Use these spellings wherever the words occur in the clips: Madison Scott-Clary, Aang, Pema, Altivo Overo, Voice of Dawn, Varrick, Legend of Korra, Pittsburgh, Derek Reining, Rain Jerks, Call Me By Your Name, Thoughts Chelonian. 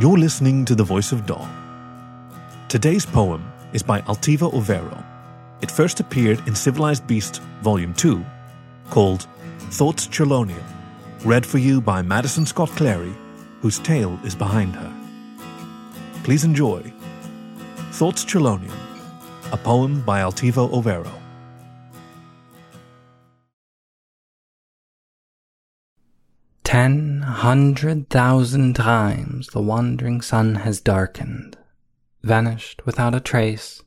You're listening to The Voice of Dawn. Today's poem is by Altivo Overo. It first appeared in Civilized Beast, Volume 2, called Thoughts Chelonian, read for you by Madison Scott-Clary, whose tale is behind her. Please enjoy Thoughts Chelonian, a poem by Altivo Overo. "10,000 times the wandering sun has darkened, vanished without a trace,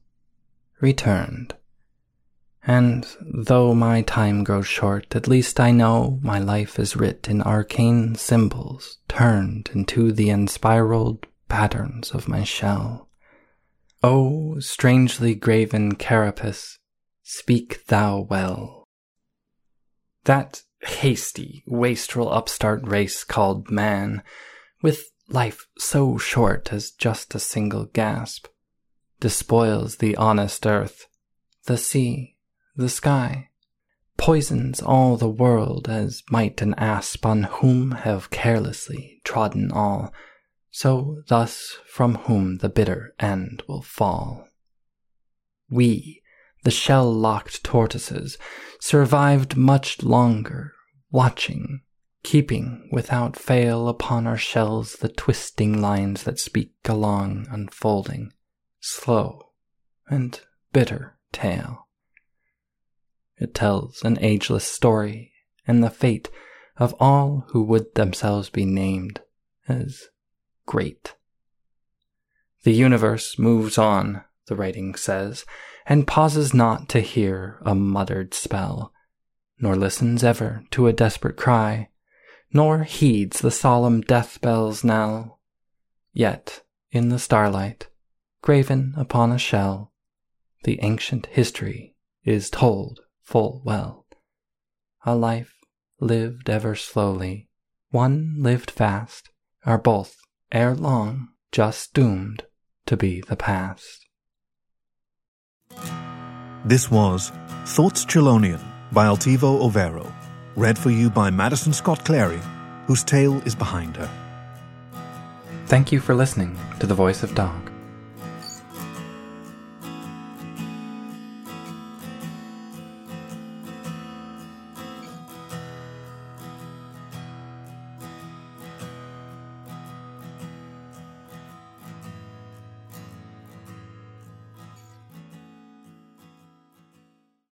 returned. And though my time grows short, at least I know my life is writ in arcane symbols turned into the enspiraled patterns of my shell. O strangely graven carapace, speak thou well. That hasty, wastrel upstart race called man, with life so short as just a single gasp, despoils the honest earth, the sea, the sky, poisons all the world as might an asp on whom have carelessly trodden all, so thus from whom the bitter end will fall. We, the shell-locked tortoises, survived much longer, watching, keeping without fail upon our shells the twisting lines that speak a long unfolding, slow and bitter tale. It tells an ageless story and the fate of all who would themselves be named as great. The universe moves on, the writing says, and pauses not to hear a muttered spell, nor listens ever to a desperate cry, nor heeds the solemn death bell's knell. Yet, in the starlight, graven upon a shell, the ancient history is told full well. A life lived ever slowly, one lived fast, are both, ere long, just doomed to be the past." This was Thoughts Chelonian by Altivo Overo, read for you by Madison Scott-Clary, whose tale is behind her. Thank you for listening to The Voice of Dawn.